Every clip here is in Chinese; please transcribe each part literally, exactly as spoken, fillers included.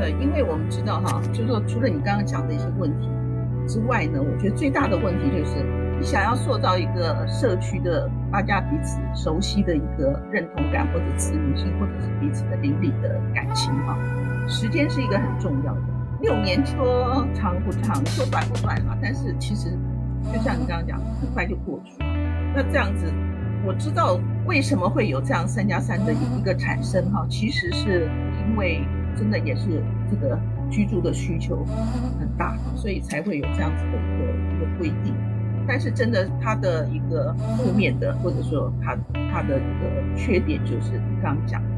呃，因为我们知道哈，就是说除了你刚刚讲的一些问题之外呢，我觉得最大的问题就是你想要塑造一个社区的大家彼此熟悉的一个认同感，或者自律性，或者是彼此的邻里的感情哈，时间是一个很重要的。六年说长不长，说短不短嘛，但是其实就像你刚刚讲，很快就过去了。那这样子，我知道为什么会有这样三加三的一个产生哈，其实是因为真的也是这个居住的需求很大，所以才会有这样子的一个一个规定。但是真的，它的一个负面的，或者说它它的一个缺点，就是你刚刚讲的，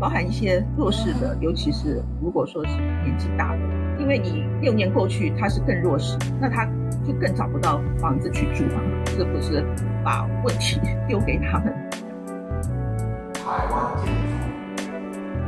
包含一些弱势的，尤其是如果说是年纪大的，因为你六年过去，他是更弱势，那他就更找不到房子去住嘛，是不是把问题丢给他们？台湾建筑，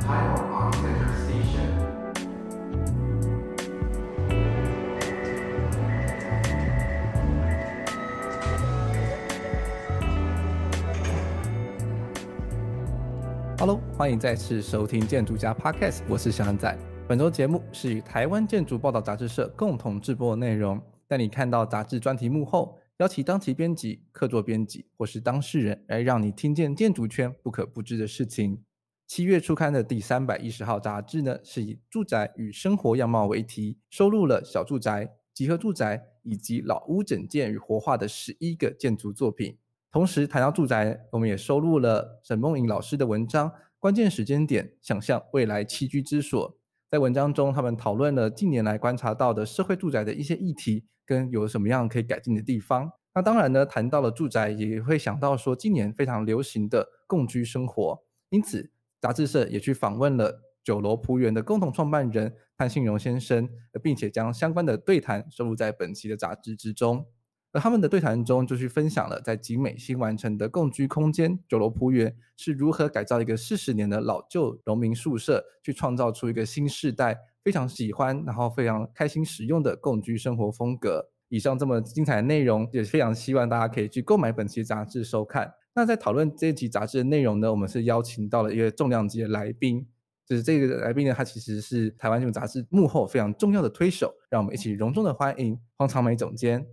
台湾 Architecture Station。Hello， 欢迎再次收听建筑家 Podcast， 我是小安仔。本周节目是与台湾建筑报道杂志社共同制播的内容，带你看到杂志专题幕后，邀请当期编辑、客座编辑或是当事人，来让你听见建筑圈不可不知的事情。七月出刊的第三百一十号杂志呢，是以住宅与生活样貌为题，收录了小住宅、集合住宅以及老屋整建与活化的十一个建筑作品。同时谈到住宅，我们也收录了沈梦颖老师的文章《关键时间点：想象未来栖居之所》。在文章中，他们讨论了近年来观察到的社会住宅的一些议题，跟有什么样可以改进的地方。那当然呢，谈到了住宅，也会想到说今年非常流行的共居生活。因此，杂志社也去访问了九楼璞园的共同创办人潘信荣先生，并且将相关的对谈收录在本期的杂志之中。而他们的对谈中就去分享了在景美新完成的共居空间九楼璞园是如何改造一个四十年的老旧农民宿舍，去创造出一个新世代非常喜欢然后非常开心使用的共居生活风格。以上这么精彩的内容，也非常希望大家可以去购买本期杂志收看。那在讨论这一集杂志的内容呢，我们是邀请到了一个重量级的来宾，就是这个来宾呢，他其实是台湾建筑杂志幕后非常重要的推手，让我们一起隆重的欢迎黄长梅总监。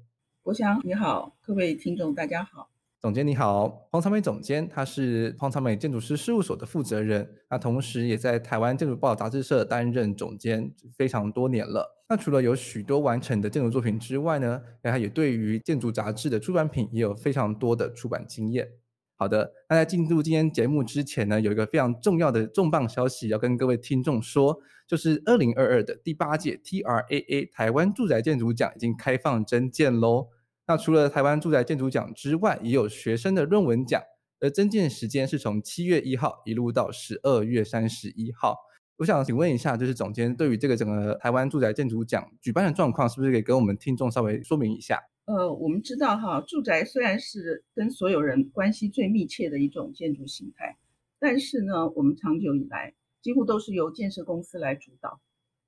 我想你好，各位听众大家好。总监你好，黄长梅总监，他是黄长梅建筑师事务所的负责人，那同时也在台湾建筑报道杂志社担任总监非常多年了。那除了有许多完成的建筑作品之外呢，他也对于建筑杂志的出版品也有非常多的出版经验。好的，那在进入今天节目之前呢，有一个非常重要的重磅消息要跟各位听众说，就是二零二二的第八届 T R A A 台湾住宅建筑奖已经开放征件咯。那除了台湾住宅建筑奖之外，也有学生的论文奖，而征件时间是从七月一号一路到十二月三十一号。我想请问一下，就是总监对于这个整个台湾住宅建筑奖举办的状况，是不是可以跟我们听众稍微说明一下？呃，我们知道哈，住宅虽然是跟所有人关系最密切的一种建筑形态，但是呢，我们长久以来几乎都是由建设公司来主导。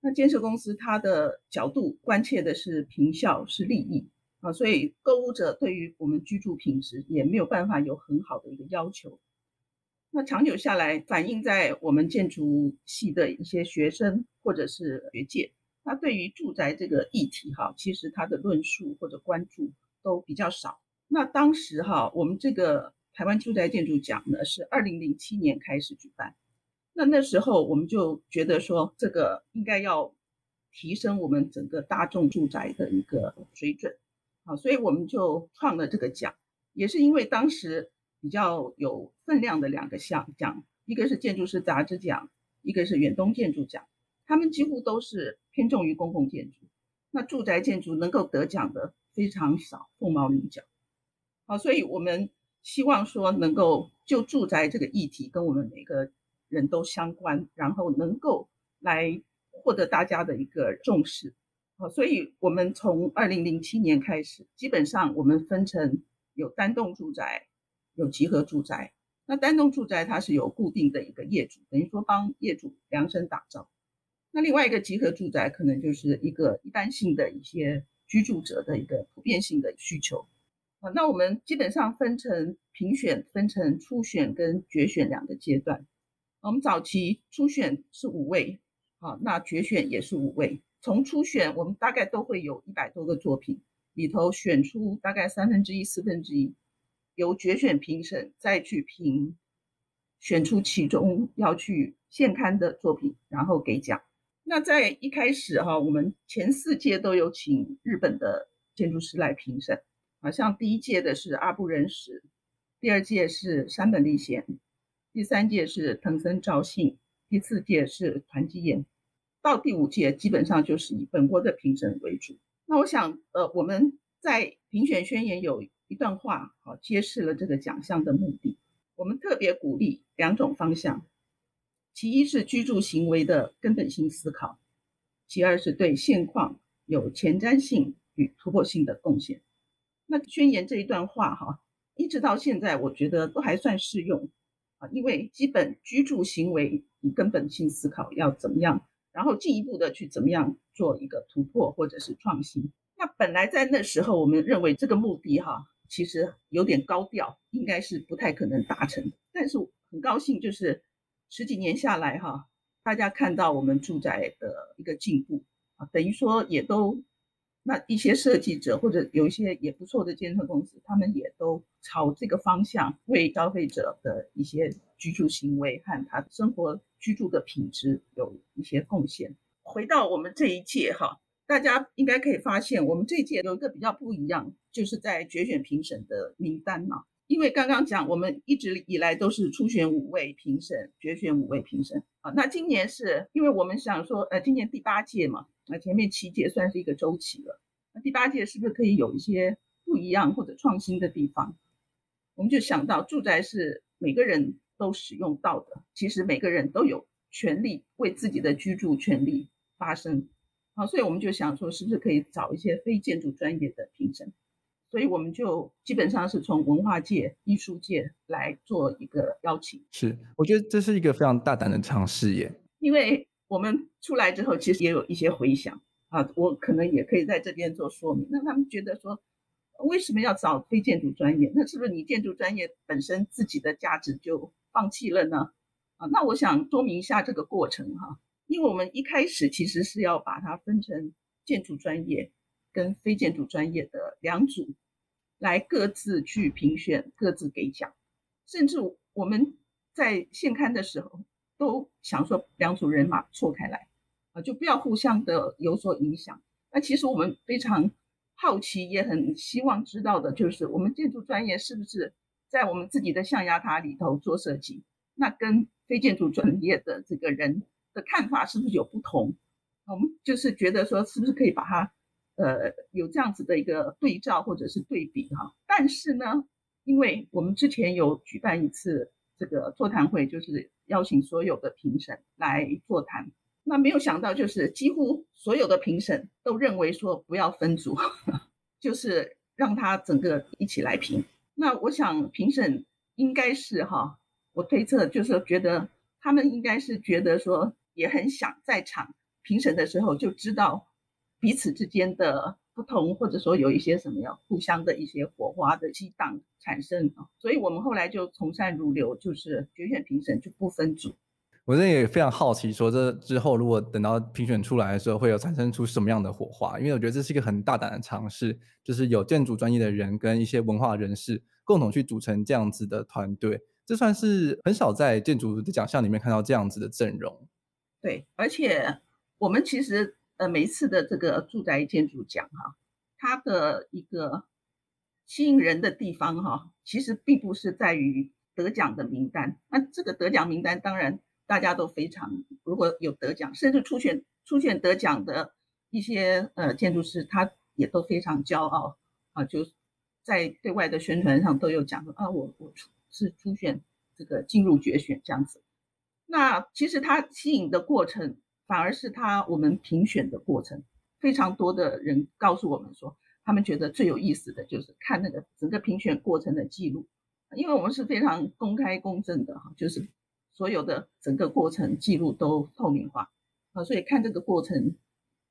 那建设公司它的角度关切的是坪效，是利益。啊，所以购物者对于我们居住品质也没有办法有很好的一个要求。那长久下来，反映在我们建筑系的一些学生或者是学界，那对于住宅这个议题哈，其实他的论述或者关注都比较少。那当时哈，我们这个台湾住宅建筑奖呢，是二零零七年开始举办。那那时候我们就觉得说，这个应该要提升我们整个大众住宅的一个水准。好，所以我们就创了这个奖，也是因为当时比较有分量的两个项奖，一个是建筑师杂志奖，一个是远东建筑奖，他们几乎都是偏重于公共建筑，那住宅建筑能够得奖的非常少，凤毛麟角。好，所以我们希望说能够就住宅这个议题跟我们每个人都相关，然后能够来获得大家的一个重视。好，所以我们从二零零七年开始，基本上我们分成有单栋住宅，有集合住宅。那单栋住宅它是有固定的一个业主，等于说帮业主量身打造。那另外一个集合住宅可能就是一个一般性的一些居住者的一个普遍性的需求。好，那我们基本上分成评选、分成初选跟决选两个阶段。我们早期初选是五位，啊，那决选也是五位。从初选我们大概都会有一百多个作品，里头选出大概三分之一四分之一，由决选评审再去评，选出其中要去现刊的作品，然后给奖。那在一开始哈、啊，我们前四届都有请日本的建筑师来评审，啊，像第一届的是阿部仁史，第二届是山本立贤，第三届是藤森昭信，第四届是团基彦，到第五届基本上就是以本国的评审为主。那我想，呃，我们在评选宣言有一段话，好、啊、揭示了这个奖项的目的。我们特别鼓励两种方向，其一是居住行为的根本性思考，其二是对现况有前瞻性与突破性的贡献。那宣言这一段话哈，一直到现在我觉得都还算适用啊，因为基本居住行为与根本性思考要怎么样，然后进一步的去怎么样做一个突破或者是创新。那本来在那时候我们认为这个目的哈，其实有点高调，应该是不太可能达成，但是很高兴就是十几年下来哈、啊，大家看到我们住宅的一个进步啊，等于说也都那一些设计者或者有一些也不错的建设公司，他们也都朝这个方向为消费者的一些居住行为和他生活居住的品质有一些贡献。回到我们这一届哈、啊，大家应该可以发现我们这一届有一个比较不一样，就是在决选评审的名单嘛，因为刚刚讲我们一直以来都是初选五位评审，决选五位评审啊。那今年是因为我们想说呃，今年第八届嘛，那前面七届算是一个周期了，那第八届是不是可以有一些不一样或者创新的地方。我们就想到住宅是每个人都使用到的，其实每个人都有权利为自己的居住权利发声啊，所以我们就想说是不是可以找一些非建筑专业的评审，所以我们就基本上是从文化界、艺术界来做一个邀请。是，我觉得这是一个非常大胆的尝试耶。因为我们出来之后其实也有一些回响啊，我可能也可以在这边做说明。那他们觉得说为什么要找非建筑专业，那是不是你建筑专业本身自己的价值就放弃了呢啊，那我想说明一下这个过程哈、啊，因为我们一开始其实是要把它分成建筑专业跟非建筑专业的两组来各自去评选，各自给奖，甚至我们在现刊的时候都想说两组人马错开来啊，就不要互相的有所影响。那其实我们非常好奇也很希望知道的就是我们建筑专业是不是在我们自己的象牙塔里头做设计，那跟非建筑专业的这个人的看法是不是有不同。我们就是觉得说是不是可以把它呃有这样子的一个对照或者是对比哈、啊。但是呢，因为我们之前有举办一次这个座谈会，就是邀请所有的评审来座谈，那没有想到就是几乎所有的评审都认为说不要分组就是让他整个一起来评。那我想评审应该是哈、啊，我推测就是觉得他们应该是觉得说也很想在场评审的时候就知道彼此之间的不同，或者说有一些什么样互相的一些火花的激荡产生，所以我们后来就从善如流，就是决选评审就不分组。我这也非常好奇说这之后如果等到评选出来的时候会有产生出什么样的火花，因为我觉得这是一个很大胆的尝试，就是有建筑专业的人跟一些文化人士共同去组成这样子的团队，这算是很少在建筑的奖项里面看到这样子的阵容。对，而且我们其实呃每一次的这个住宅建筑奖哈、啊，它的一个吸引人的地方哈、啊，其实并不是在于得奖的名单。那这个得奖名单当然大家都非常，如果有得奖，甚至初选初选得奖的一些呃建筑师，他也都非常骄傲啊，就在对外的宣传上都有讲说啊，我我。是初选这个进入决选这样子。那其实它吸引的过程反而是它我们评选的过程，非常多的人告诉我们说他们觉得最有意思的就是看那个整个评选过程的记录，因为我们是非常公开公正的，就是所有的整个过程记录都透明化，所以看这个过程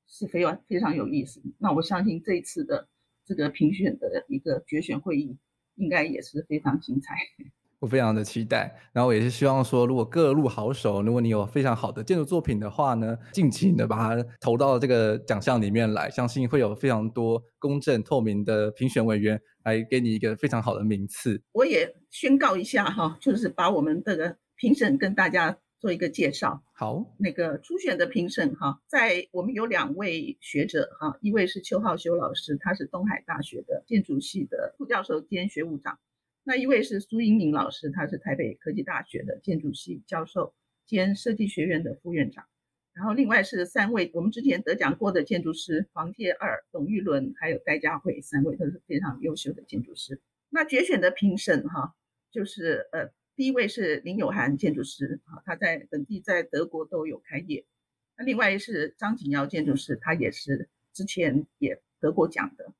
是非常非常有意思。那我相信这一次的这个评选的一个决选会议应该也是非常精彩。我非常的期待，然后我也是希望说如果各路好手，如果你有非常好的建筑作品的话呢，尽情的把它投到这个奖项里面来，相信会有非常多公正透明的评选委员来给你一个非常好的名次。我也宣告一下哈，就是把我们这个评审跟大家做一个介绍。好，那个初选的评审哈，在我们有两位学者哈，一位是邱浩修老师，他是东海大学的建筑系的副教授兼学务长，那一位是苏英明老师，他是台北科技大学的建筑系教授兼设计学院的副院长，然后另外是三位我们之前得奖过的建筑师，黄介二、董玉伦还有戴家慧，三位都是非常优秀的建筑师。那决选的评审哈，就是呃第一位是林友涵建筑师，他在本地在德国都有开业，那另外是张景尧建筑师，他也是之前也得过奖的。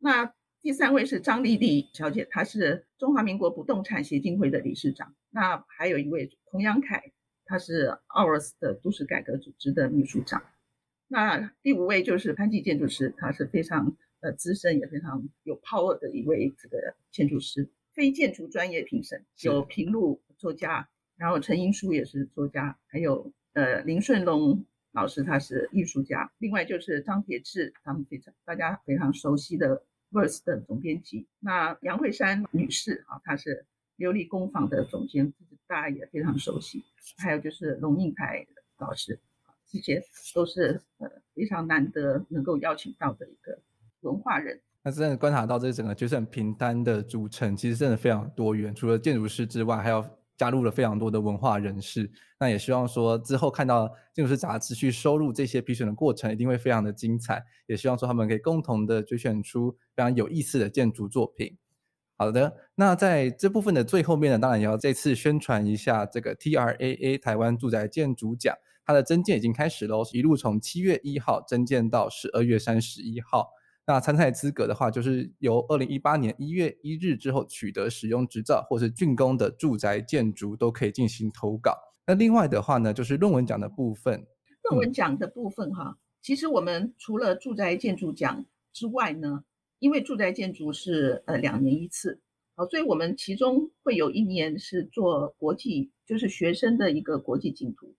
那第三位是张丽丽小姐，她是中华民国不动产协进会的理事长。那还有一位彭阳凯，他是奥尔斯的都市改革组织的秘书长。那第五位就是潘季建筑师，他是非常呃资深也非常有 power 的一位这个建筑师。非建筑专业评审有平路作家，然后陈英书也是作家，还有呃林顺龙老师他是艺术家，另外就是张铁志，他们非常大家非常熟悉的。Verse 的总编辑，那杨惠珊女士啊，她是琉璃工坊的总监，大家也非常熟悉。还有就是龙应台老师，这些都是呃非常难得能够邀请到的一个文化人。那真的观察到这整个决选评单的组成，其实真的非常多元，除了建筑师之外，还有加入了非常多的文化人士。那也希望说之后看到建筑师杂志去收录这些评选的过程一定会非常的精彩，也希望说他们可以共同的决选出非常有意思的建筑作品。好的，那在这部分的最后面呢，当然也要这次宣传一下这个 T R A A 台湾住宅建筑奖，它的征件已经开始咯，一路从七月一号征件到十二月三十一号。那参赛资格的话，就是由二零一八年一月一日之后取得使用执照或是竣工的住宅建筑都可以进行投稿。那另外的话呢，就是论文奖的部分。论文奖的部分哈，其实我们除了住宅建筑奖之外呢，因为住宅建筑是呃两年一次，好，所以我们其中会有一年是做国际，就是学生的一个国际竞图，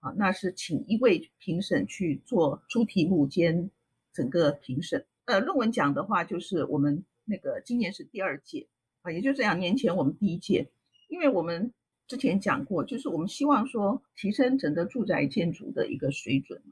好，那是请一位评审去做出题目兼整个评审。呃，论文奖的话，就是我们那个今年是第二届啊，也就是两年前我们第一届，因为我们之前讲过，就是我们希望说提升整个住宅建筑的一个水准。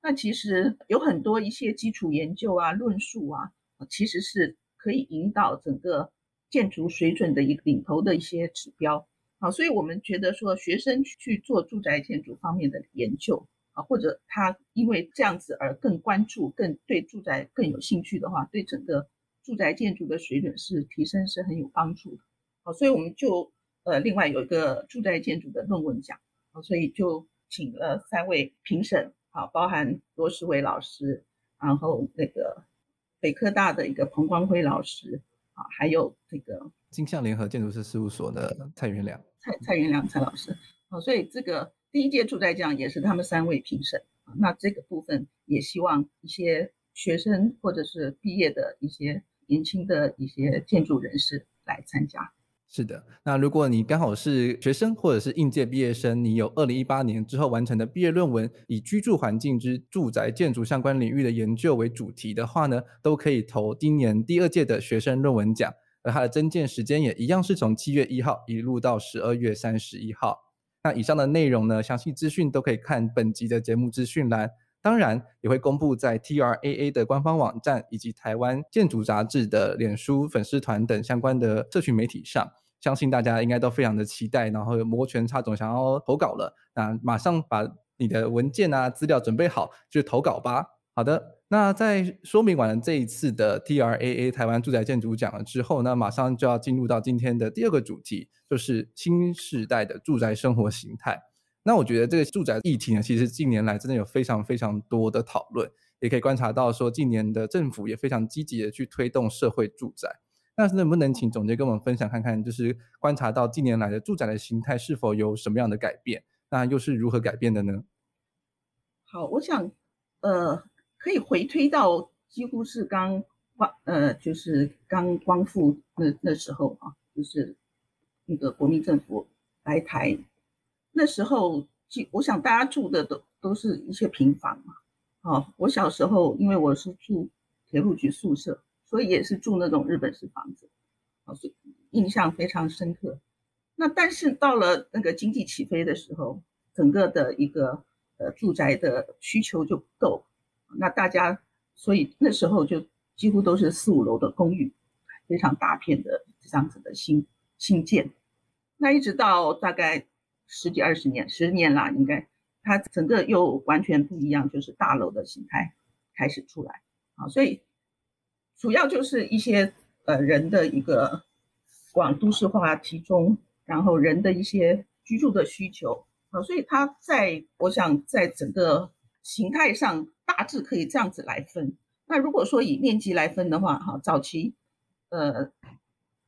那其实有很多一些基础研究啊、论述啊，其实是可以引导整个建筑水准的一个领头的一些指标啊，所以我们觉得说学生去做住宅建筑方面的研究。或者他因为这样子而更关注，更对住宅更有兴趣的话，对整个住宅建筑的水准是提升是很有帮助的。好，所以我们就呃另外有一个住宅建筑的论文奖，所以就请了三位评审，好，包含罗时伟老师，然后那个北科大的一个彭光辉老师，啊，还有这个金象联合建筑师事务所的蔡元良，蔡蔡元良蔡老师。好，所以这个。第一届住宅奖也是他们三位评审，那这个部分也希望一些学生或者是毕业的一些年轻的一些建筑人士来参加。是的，那如果你刚好是学生或者是应届毕业生，你有二零一八年之后完成的毕业论文以居住环境之住宅建筑相关领域的研究为主题的话呢，都可以投今年第二届的学生论文奖，而它的征件时间也一样是从七月一号一路到十二月三十一号。那以上的内容呢，详细资讯都可以看本集的节目资讯栏，当然也会公布在 T R A A 的官方网站以及台湾建筑杂志的脸书粉丝团等相关的社群媒体上。相信大家应该都非常的期待，然后摩拳擦掌想要投稿了，那马上把你的文件啊资料准备好就投稿吧。好的，那在说明完了这一次的 T R A A 台湾住宅建筑奖之后呢，马上就要进入到今天的第二个主题，就是新时代的住宅生活形态。那我觉得这个住宅议题呢，其实近年来真的有非常非常多的讨论，也可以观察到说近年的政府也非常积极的去推动社会住宅。那能不能请总监跟我们分享看看，就是观察到近年来的住宅的形态是否有什么样的改变，那又是如何改变的呢？好，我想呃可以回推到几乎是刚呃就是刚光复 那, 那时候啊，就是那个国民政府来台，那时候我想大家住的都都是一些平房嘛。哦，我小时候因为我是住铁路局宿舍，所以也是住那种日本式房子，哦，所以印象非常深刻。那但是到了那个经济起飞的时候，整个的一个呃住宅的需求就不够，那大家所以那时候就几乎都是四五楼的公寓，非常大片的这样子的新新建。那一直到大概十几二十年，十年啦应该，它整个又完全不一样，就是大楼的形态开始出来。好，所以主要就是一些呃人的一个往都市化集中，然后人的一些居住的需求。好，所以它在我想在整个形态上大致可以这样子来分。那如果说以面积来分的话，好，早期呃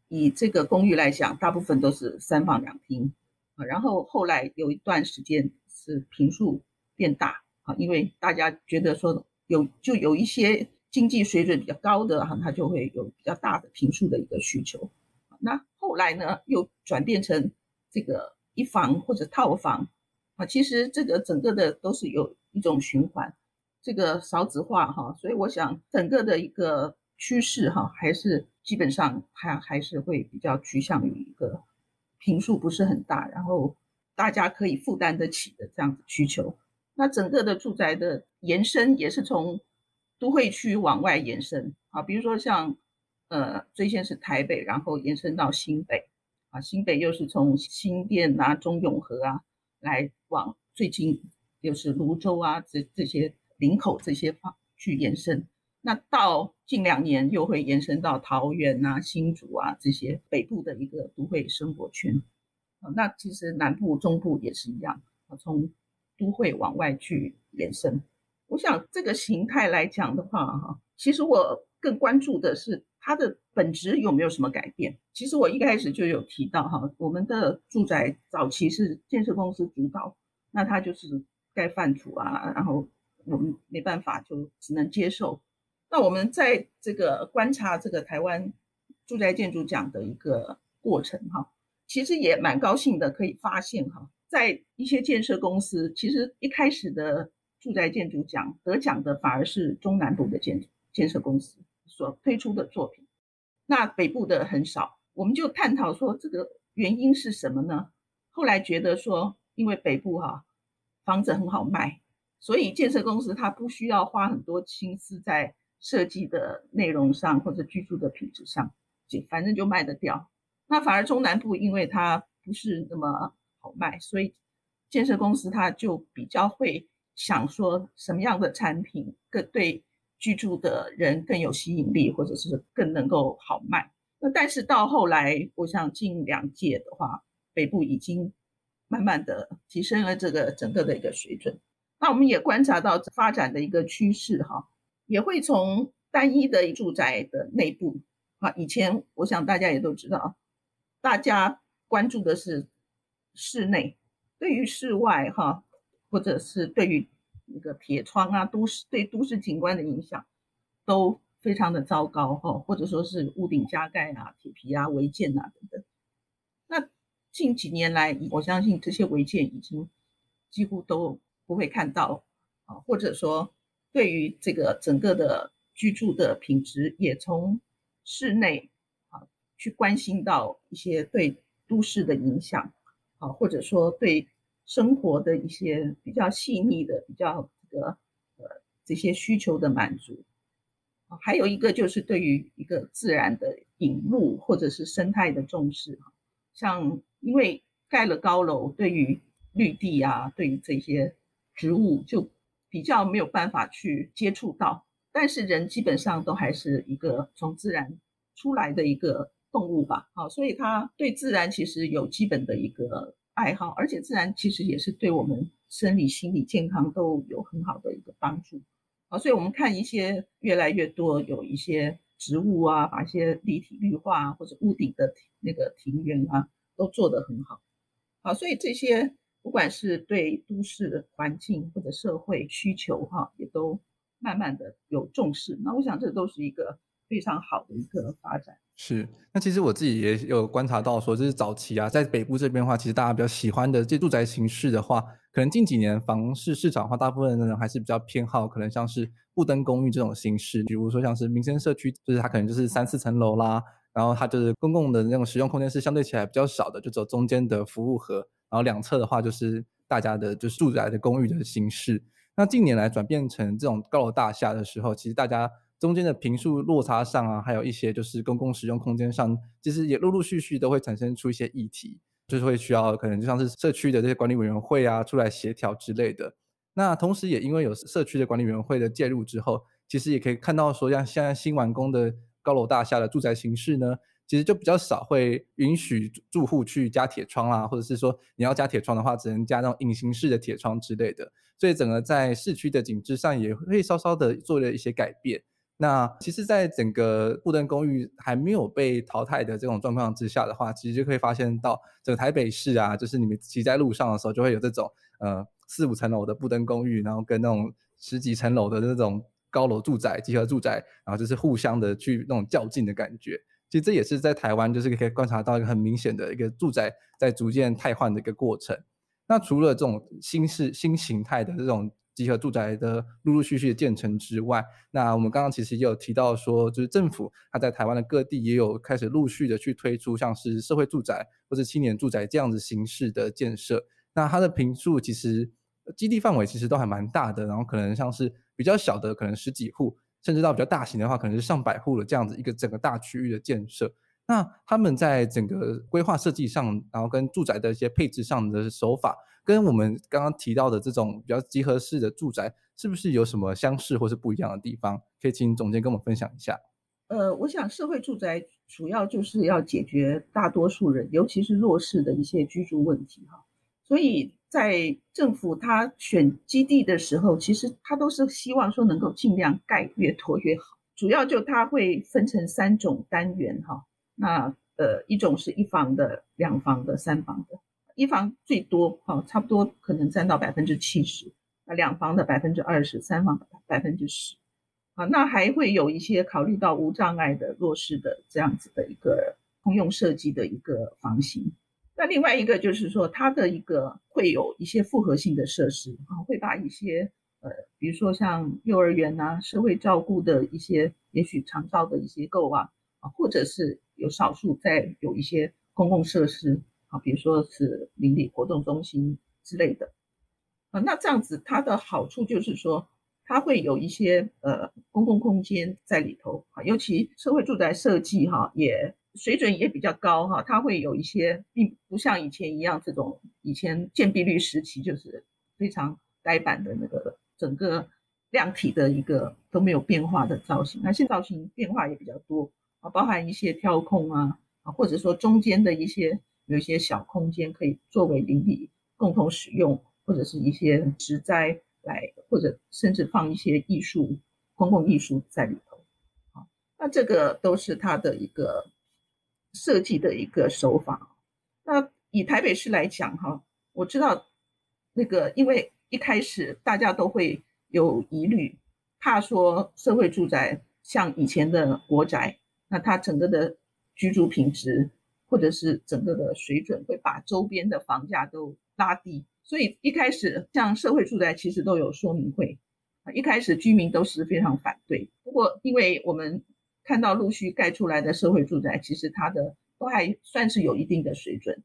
以这个公寓来讲，大部分都是三房两厅，啊，然后后来有一段时间是坪数变大，啊，因为大家觉得说有就有一些经济水准比较高的，啊，它就会有比较大的坪数的一个需求，啊，那后来呢又转变成这个一房或者套房，啊，其实这个整个的都是有一种循环，这个少子化，啊，所以我想整个的一个趋势，啊，还是基本上还还是会比较趋向于一个坪数不是很大，然后大家可以负担得起的这样的需求。那整个的住宅的延伸也是从都会区往外延伸啊，比如说像呃最先是台北，然后延伸到新北啊，新北又是从新店啊、中永和啊来往最近又是芦洲啊这这些林口这些方去延伸。那到近两年又会延伸到桃园啊、新竹啊这些北部的一个都会生活圈。那其实南部、中部也是一样，从都会往外去延伸。我想这个形态来讲的话，其实我更关注的是它的本质有没有什么改变。其实我一开始就有提到，我们的住宅早期是建设公司主导，那它就是盖饭煮啊，然后我们没办法就只能接受。那我们在这个观察这个台湾住宅建筑奖的一个过程哈，其实也蛮高兴的，可以发现哈，在一些建设公司，其实一开始的住宅建筑奖得奖的反而是中南部的建筑建设公司所推出的作品，那北部的很少。我们就探讨说这个原因是什么呢？后来觉得说，因为北部哈房子很好卖，所以建设公司它不需要花很多心思在设计的内容上或者居住的品质上，反正就卖得掉。那反而中南部因为它不是那么好卖，所以建设公司它就比较会想说什么样的产品更对居住的人更有吸引力，或者是更能够好卖。那但是到后来我想近两届的话，北部已经慢慢的提升了这个整个的一个水准。那我们也观察到发展的一个趋势哈，也会从单一的住宅的内部，以前我想大家也都知道，大家关注的是室内，对于室外或者是对于那个铁窗啊、都市对都市景观的影响都非常的糟糕，或者说是屋顶加盖啊、铁皮啊、违建啊等等。那近几年来，我相信这些违建已经几乎都不会看到，或者说对于这个整个的居住的品质也从室内啊去关心到一些对都市的影响啊，或者说对生活的一些比较细腻的比较这个呃这些需求的满足，啊，还有一个就是对于一个自然的引入或者是生态的重视，啊，像因为盖了高楼，对于绿地啊对于这些植物就比较没有办法去接触到，但是人基本上都还是一个从自然出来的一个动物吧，啊，所以他对自然其实有基本的一个爱好，而且自然其实也是对我们生理心理健康都有很好的一个帮助，啊，所以我们看一些越来越多有一些植物啊，把一些立体绿化，啊，或者屋顶的那个庭园啊都做得很好，啊，所以这些不管是对都市环境或者社会需求，啊，也都慢慢的有重视。那我想这都是一个非常好的一个发展。是，那其实我自己也有观察到说，就是早期啊在北部这边的话，其实大家比较喜欢的这住宅形式的话，可能近几年房市市场的话，大部分的人还是比较偏好可能像是布灯公寓这种形式，比如说像是民生社区，就是它可能就是三四层楼啦，然后它就是公共的那种使用空间是相对起来比较少的，就只有中间的服务盒，然后两侧的话就是大家的就是住宅的公寓的形式。那近年来转变成这种高楼大厦的时候，其实大家中间的坪数落差上啊，还有一些就是公共使用空间上，其实也陆陆续续都会产生出一些议题，就是会需要可能就像是社区的这些管理委员会啊出来协调之类的。那同时也因为有社区的管理委员会的介入之后，其实也可以看到说像现在新完工的高楼大厦的住宅形式呢，其实就比较少会允许住户去加铁窗啦，或者是说你要加铁窗的话只能加那种隐形式的铁窗之类的，所以整个在市区的景致上也会稍稍的做了一些改变。那其实在整个布灯公寓还没有被淘汰的这种状况之下的话，其实就可以发现到整个台北市啊，就是你们骑在路上的时候就会有这种呃四五层楼的布灯公寓，然后跟那种十几层楼的那种高楼住宅集合住宅，然后就是互相的去那种较劲的感觉。其实这也是在台湾就是可以观察到一个很明显的一个住宅在逐渐汰换的一个过程。那除了这种新式新形态的这种集合住宅的陆陆续续的建成之外，那我们刚刚其实也有提到说，就是政府它在台湾的各地也有开始陆续的去推出像是社会住宅或者青年住宅这样子形式的建设，那它的坪数其实基地范围其实都还蛮大的，然后可能像是比较小的可能十几户，甚至到比较大型的话可能是上百户的这样子一个整个大区域的建设。那他们在整个规划设计上，然后跟住宅的一些配置上的手法，跟我们刚刚提到的这种比较集合式的住宅是不是有什么相似或是不一样的地方，可以请总监跟我们分享一下。呃，我想社会住宅主要就是要解决大多数人尤其是弱势的一些居住问题哈，所以在政府他选基地的时候，其实他都是希望说能够尽量盖越多越好，主要就他会分成三种单元哈，那呃一种是一房的、两房的、三房的。一房最多、哦、差不多可能占到 百分之七十， 两房的 百分之二十， 三房的 百分之十、啊、那还会有一些考虑到无障碍的弱势的这样子的一个通用设计的一个房型。那另外一个就是说它的一个会有一些复合性的设施、啊、会把一些呃比如说像幼儿园啊、社会照顾的一些也许长照的一些构 啊, 啊或者是有少数在有一些公共设施啊，比如说是邻里活动中心之类的，啊，那这样子它的好处就是说，它会有一些呃公共空间在里头啊，尤其社会住宅设计哈、啊，也水准也比较高哈、啊，它会有一些并不像以前一样这种以前建蔽率时期就是非常呆板的那个整个量体的一个都没有变化的造型，那现造型变化也比较多啊，包含一些跳空啊，啊或者说中间的一些。有一些小空间可以作为邻里共同使用，或者是一些植栽来，或者甚至放一些艺术、公共艺术在里头。好，那这个都是它的一个设计的一个手法。那以台北市来讲哈，我知道那个，因为一开始大家都会有疑虑，怕说社会住宅像以前的国宅，那它整个的居住品质。或者是整个的水准会把周边的房价都拉低，所以一开始像社会住宅其实都有说明会，一开始居民都是非常反对，不过因为我们看到陆续盖出来的社会住宅其实它的都还算是有一定的水准，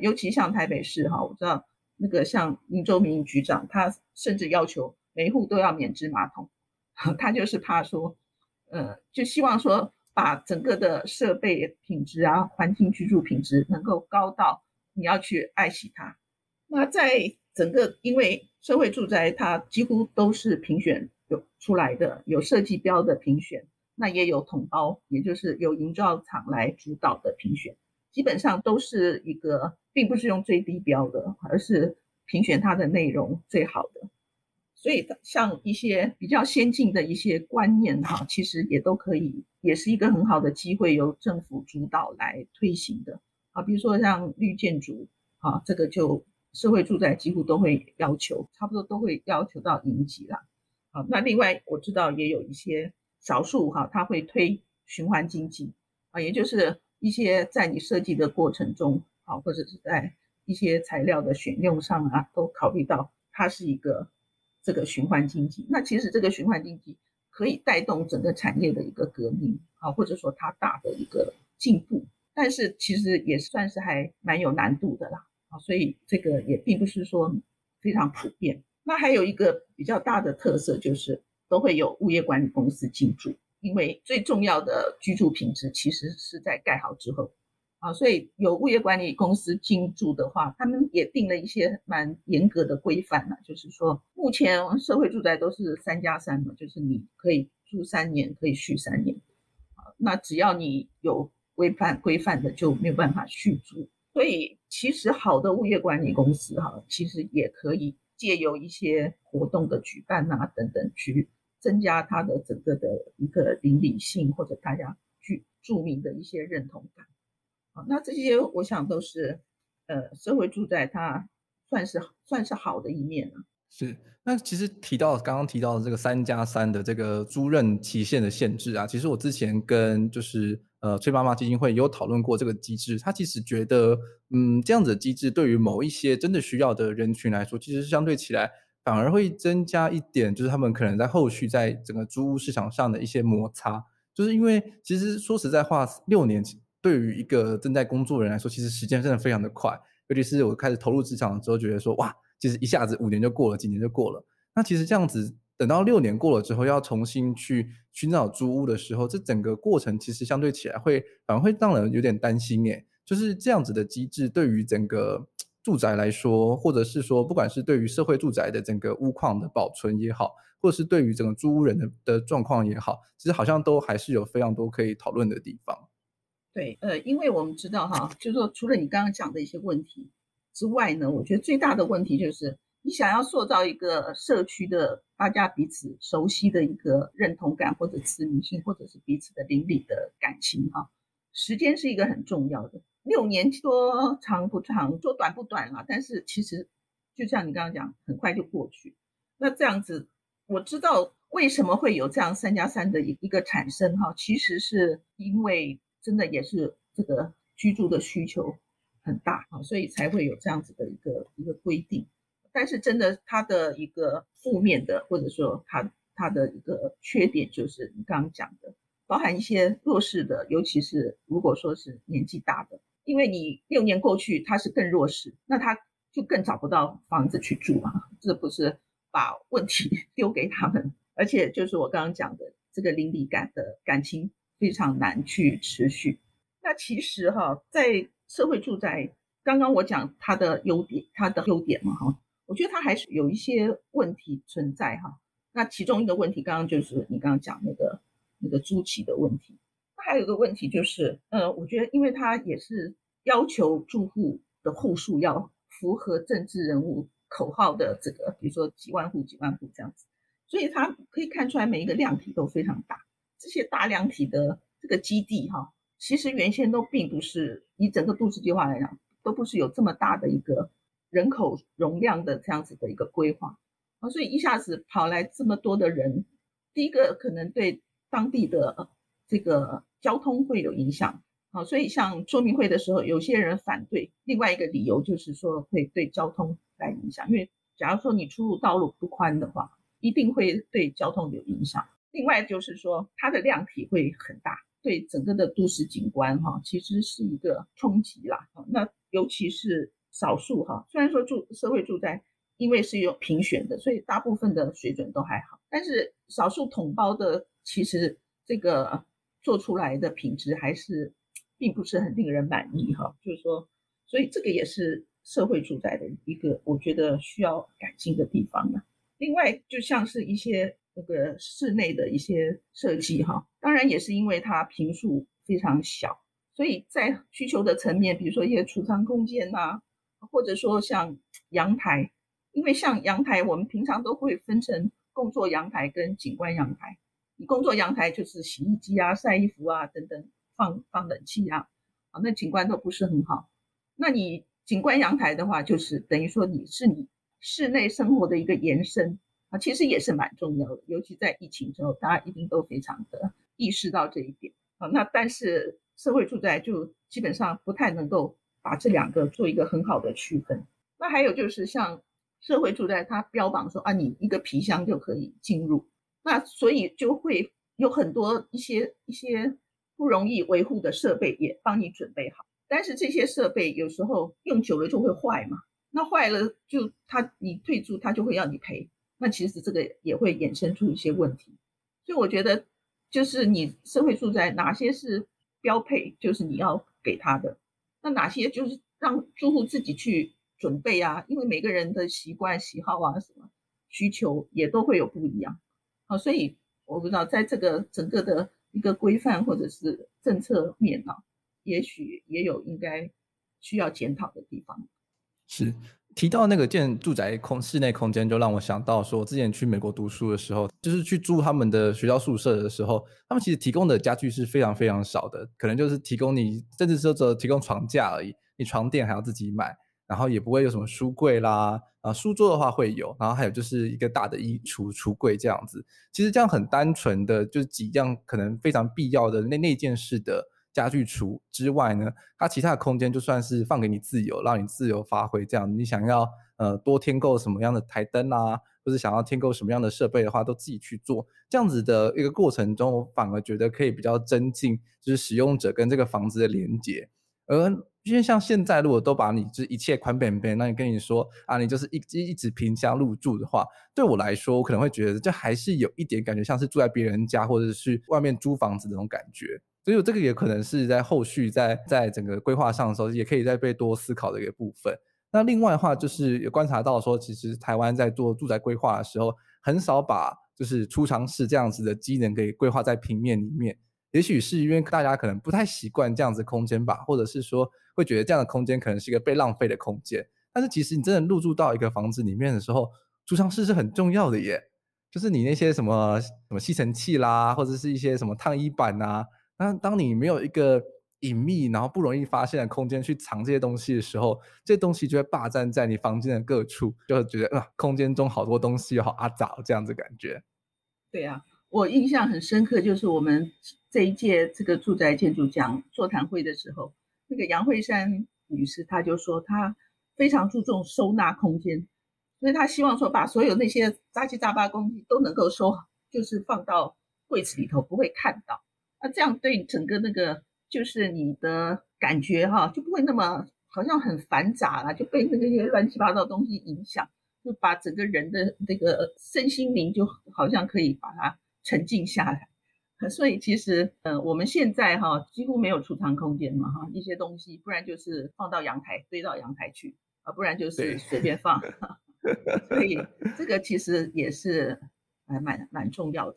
尤其像台北市我知道那个像林周明局长他甚至要求每户都要免治马桶，他就是怕说呃，就希望说把整个的设备品质啊、环境居住品质能够高到你要去爱惜它。那在整个，因为社会住宅它几乎都是评选有出来的，有设计标的评选，那也有统包，也就是由营造厂来主导的评选，基本上都是一个并不是用最低标的，而是评选它的内容最好的。所以像一些比较先进的一些观念哈，其实也都可以，也是一个很好的机会，由政府主导来推行的啊。比如说像绿建筑啊，这个就社会住宅几乎都会要求，差不多都会要求到零级啦。啊，那另外我知道也有一些少数哈、啊，他会推循环经济啊，也就是一些在你设计的过程中啊，或者是在一些材料的选用上啊，都考虑到它是一个这个循环经济。那其实这个循环经济可以带动整个产业的一个革命啊，或者说它大的一个进步，但是其实也算是还蛮有难度的啦啊，所以这个也并不是说非常普遍。那还有一个比较大的特色就是都会有物业管理公司进驻，因为最重要的居住品质其实是在盖好之后啊，所以有物业管理公司进驻的话，他们也定了一些蛮严格的规范了，就是说目前社会住宅都是三加三嘛，就是你可以住三年可以续三年啊，那只要你有违反规范的就没有办法续租。所以其实好的物业管理公司啊，其实也可以借由一些活动的举办啊等等，去增加它的整个的一个邻里性，或者大家去著名的一些认同感。好，那这些我想都是呃社会住宅它算是算是好的一面啊。是，那其实提到刚刚提到的这个三加三的这个租赁期限的限制啊，其实我之前跟就是呃崔妈妈基金会有讨论过这个机制，她其实觉得嗯这样子的机制对于某一些真的需要的人群来说，其实相对起来反而会增加一点，就是他们可能在后续在整个租屋市场上的一些摩擦，就是因为其实说实在话，六年对于一个正在工作的人来说，其实时间真的非常的快，尤其是我开始投入职场之后，觉得说哇，其实一下子五年就过了，几年就过了。那其实这样子等到六年过了之后，要重新去寻找租屋的时候，这整个过程其实相对起来会反而会让人有点担心耶。就是这样子的机制对于整个住宅来说，或者是说不管是对于社会住宅的整个屋况的保存也好，或者是对于整个租屋人 的, 的状况也好，其实好像都还是有非常多可以讨论的地方。对，呃，因为我们知道哈，就是说除了你刚刚讲的一些问题之外呢，我觉得最大的问题就是你想要塑造一个社区的大家彼此熟悉的一个认同感，或者私密性，或者是彼此的邻里的感情哈，时间是一个很重要的。六年说长不长，说短不短啊，但是其实就像你刚刚讲，很快就过去。那这样子，我知道为什么会有这样三加三的一个产生哈，其实是因为真的也是这个居住的需求很大，所以才会有这样子的一个一个规定。但是真的它的一个负面的，或者说它它的一个缺点，就是你刚刚讲的，包含一些弱势的，尤其是如果说是年纪大的，因为你六年过去他是更弱势，那他就更找不到房子去住啊，这不是把问题丢给他们？而且就是我刚刚讲的这个邻里感的感情非常难去持续。那其实哈，在社会住宅，刚刚我讲它的优点，它的优点嘛哈，我觉得它还是有一些问题存在哈。那其中一个问题，刚刚就是你刚刚讲那个那个租期的问题。还有一个问题就是，呃，我觉得因为它也是要求住户的户数要符合政治人物口号的这个，比如说几万户、几万户这样子，所以它可以看出来每一个量体都非常大。这些大量体的这个基地哈，其实原先都并不是，以整个都市计划来讲，都不是有这么大的一个人口容量的这样子的一个规划啊，所以一下子跑来这么多的人，第一个可能对当地的这个交通会有影响啊，所以像说明会的时候，有些人反对，另外一个理由就是说会对交通来影响，因为假如说你出入道路不宽的话，一定会对交通有影响。另外就是说它的量体会很大，对整个的都市景观哈，其实是一个冲击啦。那尤其是少数哈，虽然说住社会住宅因为是有评选的，所以大部分的水准都还好，但是少数统包的其实这个做出来的品质还是并不是很令人满意哈。就是说，所以这个也是社会住宅的一个我觉得需要改进的地方啦。另外就像是一些那个室内的一些设计哈，当然也是因为它坪数非常小，所以在需求的层面，比如说一些储藏空间啊，或者说像阳台，因为像阳台我们平常都会分成工作阳台跟景观阳台。你工作阳台就是洗衣机啊、晒衣服啊等等，放放冷气啊，啊那景观都不是很好。那你景观阳台的话，就是等于说你是你室内生活的一个延伸。其实也是蛮重要的，尤其在疫情之后，大家一定都非常的意识到这一点。啊，那但是社会住宅就基本上不太能够把这两个做一个很好的区分。那还有就是像社会住宅，它标榜说啊，你一个皮箱就可以进入，那所以就会有很多一些一些不容易维护的设备也帮你准备好，但是这些设备有时候用久了就会坏嘛，那坏了就他你退租他就会要你赔，那其实这个也会衍生出一些问题。所以我觉得就是你社会住宅哪些是标配，就是你要给他的，那哪些就是让住户自己去准备啊，因为每个人的习惯喜好啊什么需求也都会有不一样啊，所以我不知道在这个整个的一个规范或者是政策面啊，也许也有应该需要检讨的地方。是提到那个建住宅空室内空间，就让我想到说之前去美国读书的时候，就是去住他们的学校宿舍的时候，他们其实提供的家具是非常非常少的，可能就是提供你甚至说只提供床架而已，你床垫还要自己买，然后也不会有什么书柜啦，啊，书桌的话会有，然后还有就是一个大的衣橱橱柜这样子。其实这样很单纯的就是几样可能非常必要的那内建式的家具橱之外呢，它其他的空间就算是放给你自由，让你自由发挥，这样你想要呃多添购什么样的台灯啊，或者想要添购什么样的设备的话，都自己去做。这样子的一个过程中，我反而觉得可以比较增进就是使用者跟这个房子的连结。而因为像现在如果都把你就是一切宽扁扁，那你跟你说啊，你就是一一直平箱入住的话，对我来说我可能会觉得这还是有一点感觉像是住在别人家或者是外面租房子的那种感觉，所以这个也可能是在后续在在整个规划上的时候也可以再被多思考的一个部分。那另外的话就是有观察到说，其实台湾在做住宅规划的时候很少把就是储藏室这样子的机能给规划在平面里面，也许是因为大家可能不太习惯这样子空间吧，或者是说会觉得这样的空间可能是一个被浪费的空间，但是其实你真的入住到一个房子里面的时候，储藏室是很重要的耶，就是你那些什么什么吸尘器啦，或者是一些什么烫衣板啊，那当你没有一个隐秘然后不容易发现的空间去藏这些东西的时候，这些东西就会霸占在你房间的各处，就会觉得、呃、空间中好多东西好阿杂这样子感觉。对啊，我印象很深刻，就是我们这一届这个住宅建筑奖座谈会的时候，那个杨惠珊女士她就说她非常注重收纳空间，所以她希望说把所有那些杂七杂八工具都能够收，就是放到柜子里头不会看到，那这样对整个那个就是你的感觉哈、啊、就不会那么好像很繁杂啦，就被那些乱七八糟东西影响，就把整个人的那个身心灵就好像可以把它沉静下来。所以其实呃，我们现在哈、啊、几乎没有储藏空间嘛哈，一些东西不然就是放到阳台堆到阳台去啊，不然就是随便放所以这个其实也是还蛮蛮重要的。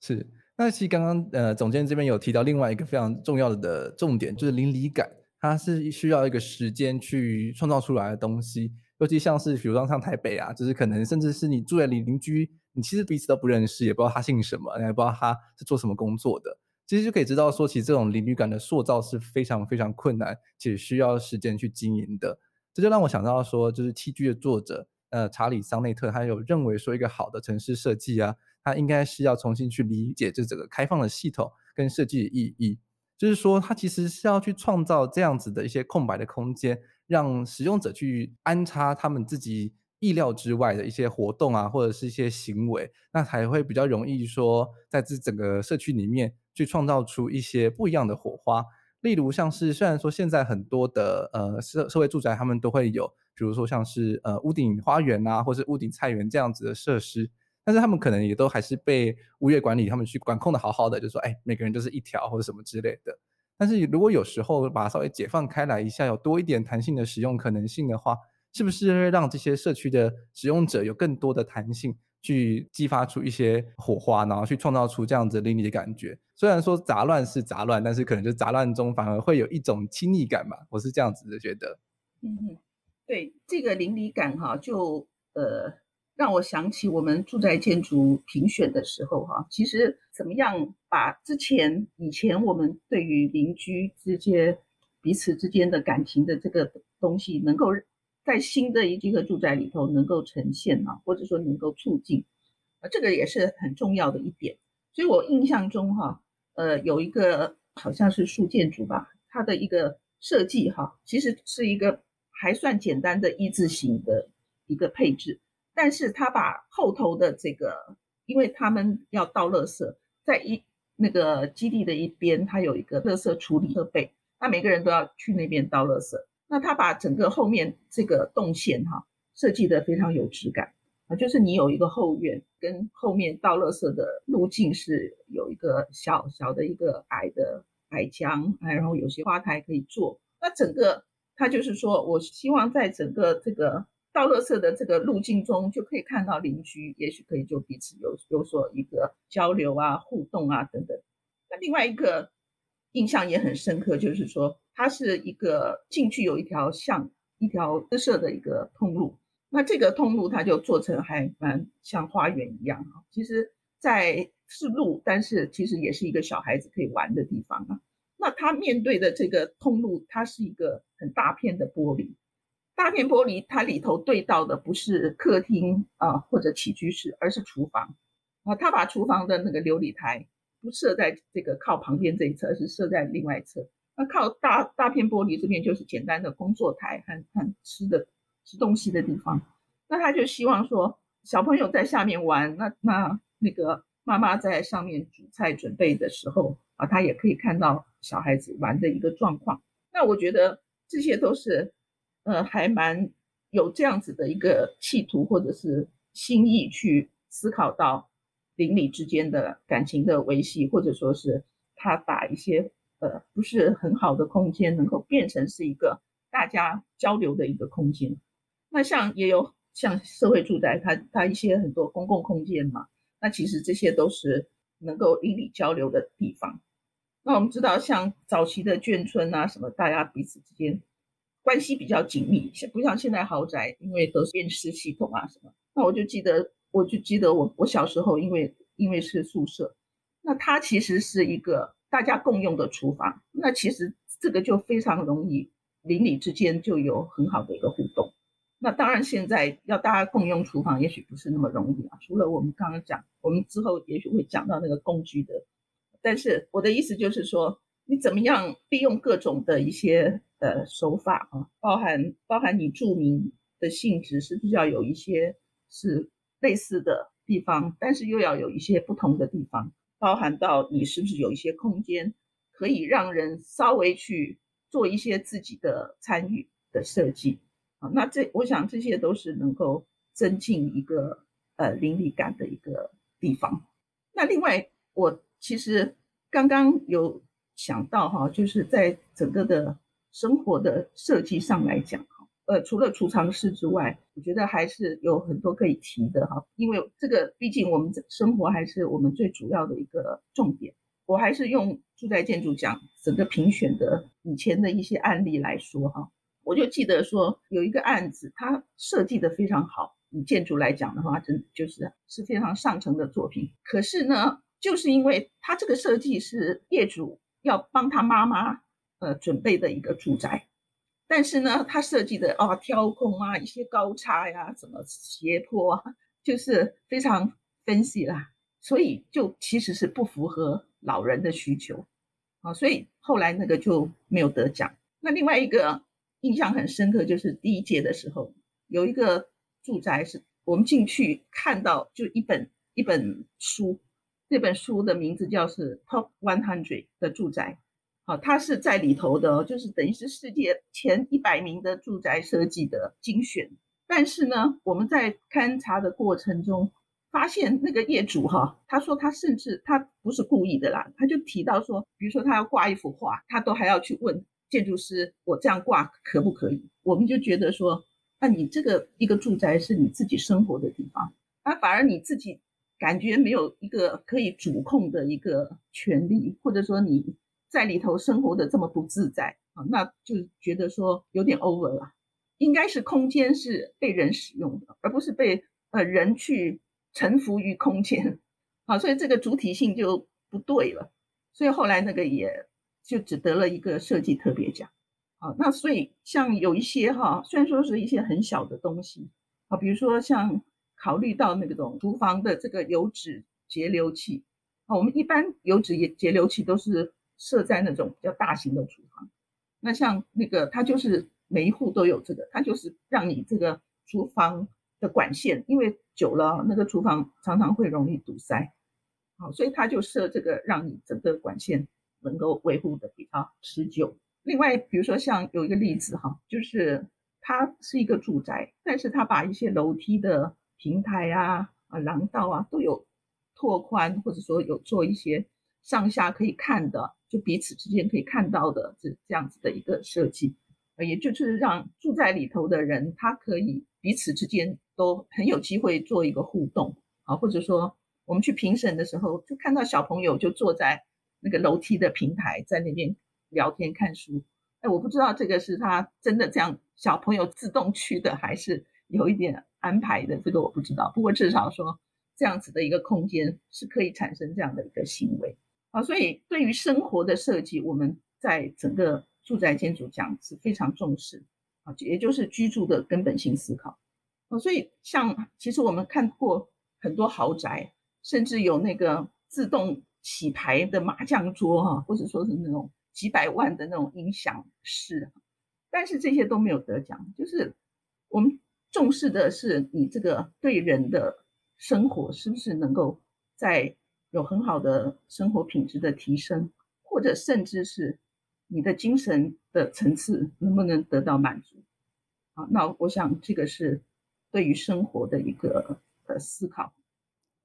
是，那其实刚刚呃总监这边有提到另外一个非常重要的重点，就是邻里感，它是需要一个时间去创造出来的东西，尤其像是比如说像台北啊，就是可能甚至是你住在邻居，你其实彼此都不认识，也不知道他姓什么，也不知道他是做什么工作的，其实就可以知道说其实这种邻里感的塑造是非常非常困难且需要时间去经营的。这就让我想到说就是 T G 的作者呃查理桑内特，他有认为说一个好的城市设计啊，他应该是要重新去理解这整个开放的系统跟设计的意义，就是说他其实是要去创造这样子的一些空白的空间，让使用者去安插他们自己意料之外的一些活动啊，或者是一些行为，那才会比较容易说在这整个社区里面去创造出一些不一样的火花。例如像是虽然说现在很多的呃社会住宅他们都会有比如说像是呃屋顶花园啊，或是屋顶菜园这样子的设施，但是他们可能也都还是被物业管理他们去管控的好好的，就说哎，每个人就是一条或者什么之类的。但是如果有时候把它稍微解放开来一下，有多一点弹性的使用可能性的话，是不是会让这些社区的使用者有更多的弹性去激发出一些火花，然后去创造出这样子邻里的感觉。虽然说杂乱是杂乱，但是可能就杂乱中反而会有一种亲密感吧，我是这样子的觉得。嗯，对，这个邻里感哈、啊、就呃让我想起我们住宅建筑评选的时候哈、啊，其实怎么样把之前以前我们对于邻居之间彼此之间的感情的这个东西，能够在新的一个住宅里头能够呈现啊，或者说能够促进，啊，这个也是很重要的一点。所以我印象中哈、啊，呃，有一个好像是树建筑吧，它的一个设计哈，其实是一个还算简单的一字形的一个配置，但是它把后头的这个，因为他们要倒垃圾，在一那个基地的一边，它有一个垃圾处理设备，那每个人都要去那边倒垃圾。那它把整个后面这个动线哈、啊、设计得非常有质感啊，就是你有一个后院，跟后面倒垃圾的路径是有一个小小的一个矮的矮墙，然后有些花台可以坐。那整个它就是说，我希望在整个这个倒垃圾的这个路径中，就可以看到邻居，也许可以就彼此有有所一个交流啊、互动啊等等。那另外一个印象也很深刻，就是说它是一个进去有一条像一条私设的一个通路，那这个通路它就做成还蛮像花园一样，其实在是路，但是其实也是一个小孩子可以玩的地方啊。那它面对的这个通路，它是一个很大片的玻璃。大片玻璃它里头对到的不是客厅啊或者起居室，而是厨房啊。它把厨房的那个琉璃台不设在这个靠旁边这一侧，而是设在另外一侧。那靠大大片玻璃这边就是简单的工作台和和吃的吃东西的地方。那他就希望说小朋友在下面玩，那那那个妈妈在上面煮菜准备的时候啊，他也可以看到小孩子玩的一个状况。那我觉得这些都是。呃，还蛮有这样子的一个企图或者是心意去思考到邻里之间的感情的维系，或者说是他把一些呃不是很好的空间能够变成是一个大家交流的一个空间。那像也有像社会住宅，它它一些很多公共空间嘛，那其实这些都是能够邻里交流的地方。那我们知道像早期的眷村啊什么，大家彼此之间关系比较紧密，不像现在豪宅，因为都是辨识系统啊什么。那我就记得，我就记得我我小时候，因为因为是宿舍，那它其实是一个大家共用的厨房，那其实这个就非常容易，邻里之间就有很好的一个互动。那当然现在要大家共用厨房，也许不是那么容易啊。除了我们刚刚讲，我们之后也许会讲到那个工具的，但是我的意思就是说，你怎么样利用各种的一些。呃，手法啊，包含包含你住民的性质，是不是要有一些是类似的地方，但是又要有一些不同的地方，包含到你是不是有一些空间可以让人稍微去做一些自己的参与的设计啊。那这我想这些都是能够增进一个呃邻里感的一个地方。那另外，我其实刚刚有想到哈、啊，就是在整个的。生活的设计上来讲，呃，除了储藏室之外，我觉得还是有很多可以提的哈，因为这个毕竟我们生活还是我们最主要的一个重点。我还是用住宅建筑奖整个评选的以前的一些案例来说哈，我就记得说有一个案子，它设计的非常好，以建筑来讲的话，真就是是非常上乘的作品。可是呢，就是因为它这个设计是业主要帮他妈妈。呃，准备的一个住宅，但是呢，他设计的啊、哦，挑空啊，一些高差呀、啊，什么斜坡啊，就是非常fancy啦，所以就其实是不符合老人的需求啊，所以后来那个就没有得奖。那另外一个印象很深刻，就是第一届的时候，有一个住宅是我们进去看到就一本一本书，这本书的名字叫是 Top 一百的住宅。好、哦，它是在里头的、哦，就是等于是世界前一百名的住宅设计的精选。但是呢，我们在勘察的过程中，发现那个业主哈、哦，他说他甚至他不是故意的啦，他就提到说，比如说他要挂一幅画，他都还要去问建筑师，我这样挂可不可以？我们就觉得说，那你这个一个住宅是你自己生活的地方，那反而你自己感觉没有一个可以主控的一个权利，或者说你。在里头生活的这么不自在啊，那就觉得说有点 over 了。应该是空间是被人使用的，而不是被呃人去臣服于空间啊，所以这个主体性就不对了。所以后来那个也就只得了一个设计特别奖啊。那所以像有一些哈、啊，虽然说是一些很小的东西啊，比如说像考虑到那种厨房的这个油脂节流器啊，我们一般油脂节流器都是。设在那种比较大型的厨房。那像那个它就是每一户都有这个，它就是让你这个厨房的管线，因为久了那个厨房常常会容易堵塞，好，所以它就设这个让你整个管线能够维护的比较持久。另外比如说像有一个例子哈，就是它是一个住宅，但是它把一些楼梯的平台啊、廊道啊都有拓宽，或者说有做一些上下可以看的，就彼此之间可以看到的这样子的一个设计，也就是让住在里头的人他可以彼此之间都很有机会做一个互动啊，或者说我们去评审的时候就看到小朋友就坐在那个楼梯的平台在那边聊天看书，哎，我不知道这个是他真的这样小朋友自动去的还是有一点安排的，这个我不知道，不过至少说这样子的一个空间是可以产生这样的一个行为啊，所以对于生活的设计我们在整个住宅建筑讲是非常重视啊，也就是居住的根本性思考啊，所以像其实我们看过很多豪宅，甚至有那个自动洗牌的麻将桌啊，或者说是那种几百万的那种音响室，但是这些都没有得奖，就是我们重视的是你这个对人的生活是不是能够在有很好的生活品质的提升，或者甚至是你的精神的层次能不能得到满足。好，那我想这个是对于生活的一个呃思考。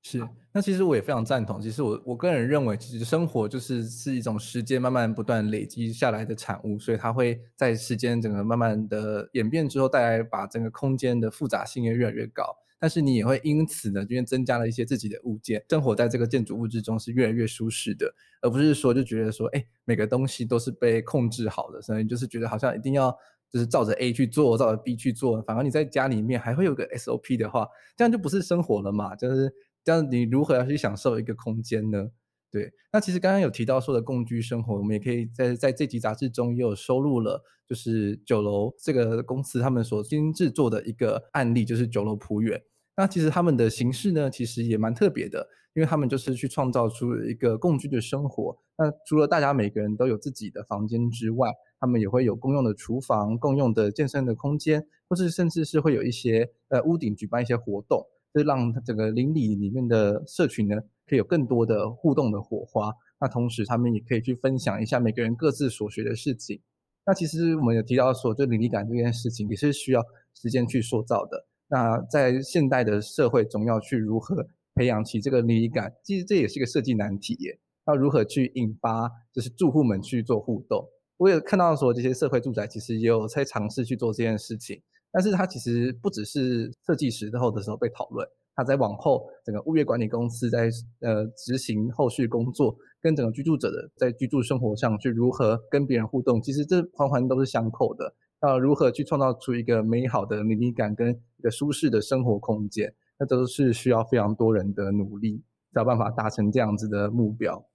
是，那其实我也非常赞同。其实我我个人认为，其实生活就是是一种时间慢慢不断累积下来的产物，所以它会在时间整个慢慢的演变之后，带来把整个空间的复杂性也越来越高。但是你也会因此呢，因为增加了一些自己的物件，生活在这个建筑物之中是越来越舒适的，而不是说就觉得说，哎，每个东西都是被控制好的，所以就是觉得好像一定要。就是照着 A 去做，照着 B 去做，反而你在家里面还会有个 S O P 的话，这样就不是生活了嘛，就是这样你如何要去享受一个空间呢？对，那其实刚刚有提到说的共居生活，我们也可以在在这集杂志中也有收录了，就是酒楼这个公司他们所新制作的一个案例，就是酒楼璞园。那其实他们的形式呢，其实也蛮特别的，因为他们就是去创造出一个共居的生活，那除了大家每个人都有自己的房间之外，他们也会有共用的厨房、共用的健身的空间，或是甚至是会有一些呃屋顶举办一些活动，就让整个邻里里面的社群呢可以有更多的互动的火花。那同时他们也可以去分享一下每个人各自所学的事情。那其实我们有提到说，就邻里感这件事情也是需要时间去塑造的。那在现代的社会总要去如何培养起这个邻里感，其实这也是一个设计难题耶，要如何去引发就是住户们去做互动。我也看到说这些社会住宅其实也有在尝试去做这件事情，但是它其实不只是设计时候的时候被讨论，它在往后整个物业管理公司在呃执行后续工作，跟整个居住者的在居住生活上去如何跟别人互动，其实这环环都是相扣的，要如何去创造出一个美好的邻里感跟一个舒适的生活空间，那都是需要非常多人的努力才有办法达成这样子的目标。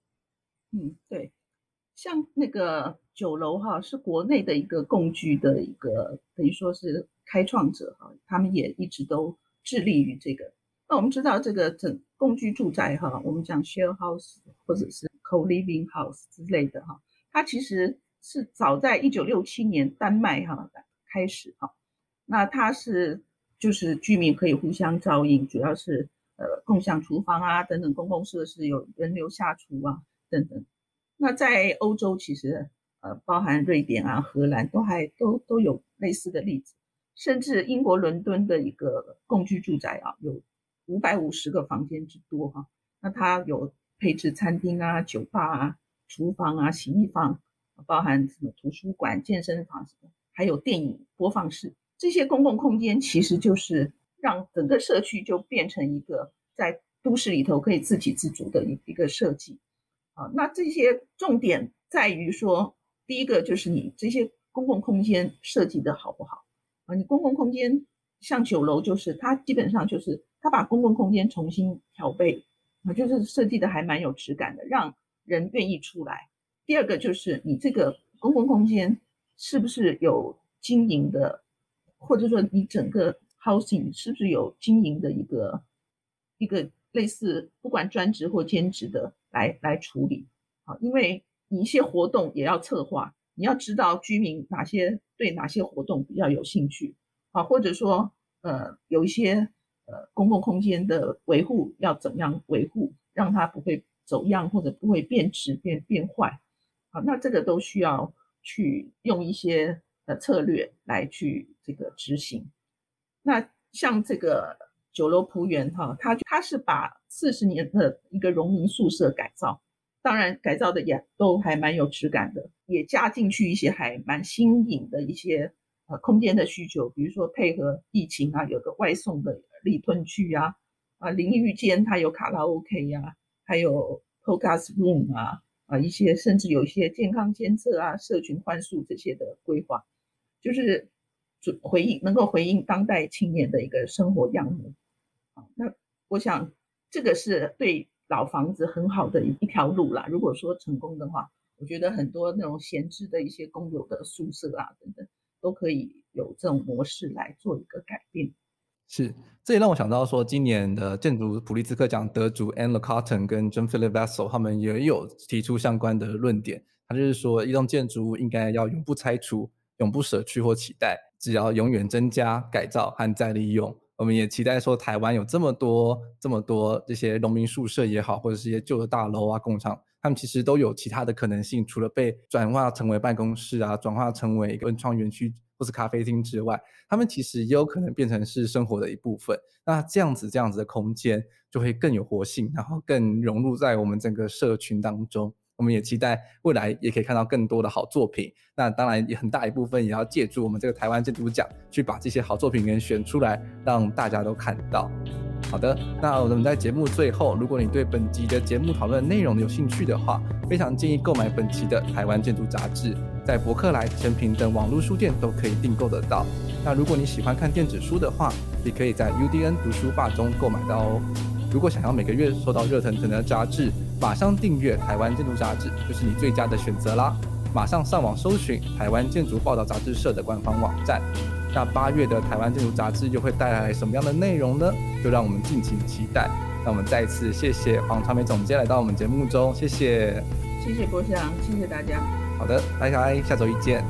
嗯，对，像那个酒楼哈，是国内的一个共居的一个，等于说是开创者哈，他们也一直都致力于这个。那我们知道这个整共居住宅哈，我们讲 share house 或者是 co-living house 之类的哈，它其实是早在一九六七年丹麦哈开始哈，那它是就是居民可以互相照应，主要是呃共享厨房啊等等公共设施，有人流下厨啊等等。那在欧洲其实呃，包含瑞典啊、荷兰都还都都有类似的例子，甚至英国伦敦的一个共居住宅啊，有五百五十个房间之多哈、啊。那它有配置餐厅啊、酒吧啊、厨房啊、洗衣房，包含什么图书馆、健身房什么，还有电影播放室。这些公共空间其实就是让整个社区就变成一个在都市里头可以自给自足的一个设计啊。那这些重点在于说，第一个就是你这些公共空间设计的好不好啊？你公共空间像酒楼，就是它基本上就是它把公共空间重新调配啊，就是设计的还蛮有质感的，让人愿意出来。第二个就是你这个公共空间是不是有经营的，或者说你整个 housing 是不是有经营的一个一个类似不管专职或兼职的来来处理啊？因为你一些活动也要策划，你要知道居民哪些对哪些活动比较有兴趣啊，或者说呃有一些呃公共空间的维护要怎么样维护，让它不会走样或者不会变质变变坏啊，那这个都需要去用一些呃策略来去这个执行。那像这个九楼璞园哈，它它是把四十年的一个农民宿舍改造，当然改造的也都还蛮有质感的，也加进去一些还蛮新颖的一些呃空间的需求，比如说配合疫情啊，有个外送的立吞区啊，啊淋浴间它有卡拉 OK 啊，还有 podcast room 啊，啊一些甚至有一些健康监测啊、社群换宿这些的规划，就是回应能够回应当代青年的一个生活样貌。那我想这个是对老房子很好的一条路啦，如果说成功的话，我觉得很多那种闲置的一些公有的宿舍啊等等，都可以有这种模式来做一个改变。是，这也让我想到说，今年的建筑普利兹克奖得主 Anne Lacaton 跟 Jean Philippe Vassal 他们也有提出相关的论点，他就是说一栋建筑物应该要永不拆除、永不舍去或期待，只要永远增加、改造和再利用。我们也期待说台湾有这么多这么多这些农民宿舍也好，或者是一些旧的大楼啊、工厂，他们其实都有其他的可能性，除了被转化成为办公室啊、转化成为一个文创园区或是咖啡厅之外，他们其实也有可能变成是生活的一部分。那这样子这样子的空间就会更有活性，然后更融入在我们整个社群当中。我们也期待未来也可以看到更多的好作品，那当然也很大一部分也要借助我们这个台湾建筑奖去把这些好作品给选出来，让大家都看到。好的，那我们在节目最后，如果你对本集的节目讨论内容有兴趣的话，非常建议购买本期的台湾建筑杂志，在博客来、诚品等网络书店都可以订购得到。那如果你喜欢看电子书的话，也可以在 U D N 读书吧中购买到哦。如果想要每个月收到热腾腾的杂志，马上订阅台湾建筑杂志就是你最佳的选择啦！马上上网搜寻台湾建筑报道杂志社的官方网站。那八月的台湾建筑杂志又会带来什么样的内容呢？就让我们敬请期待。那我们再次谢谢黄长美总监来到我们节目中，谢谢，谢谢国祥，谢谢大家。好的，大家下周一见。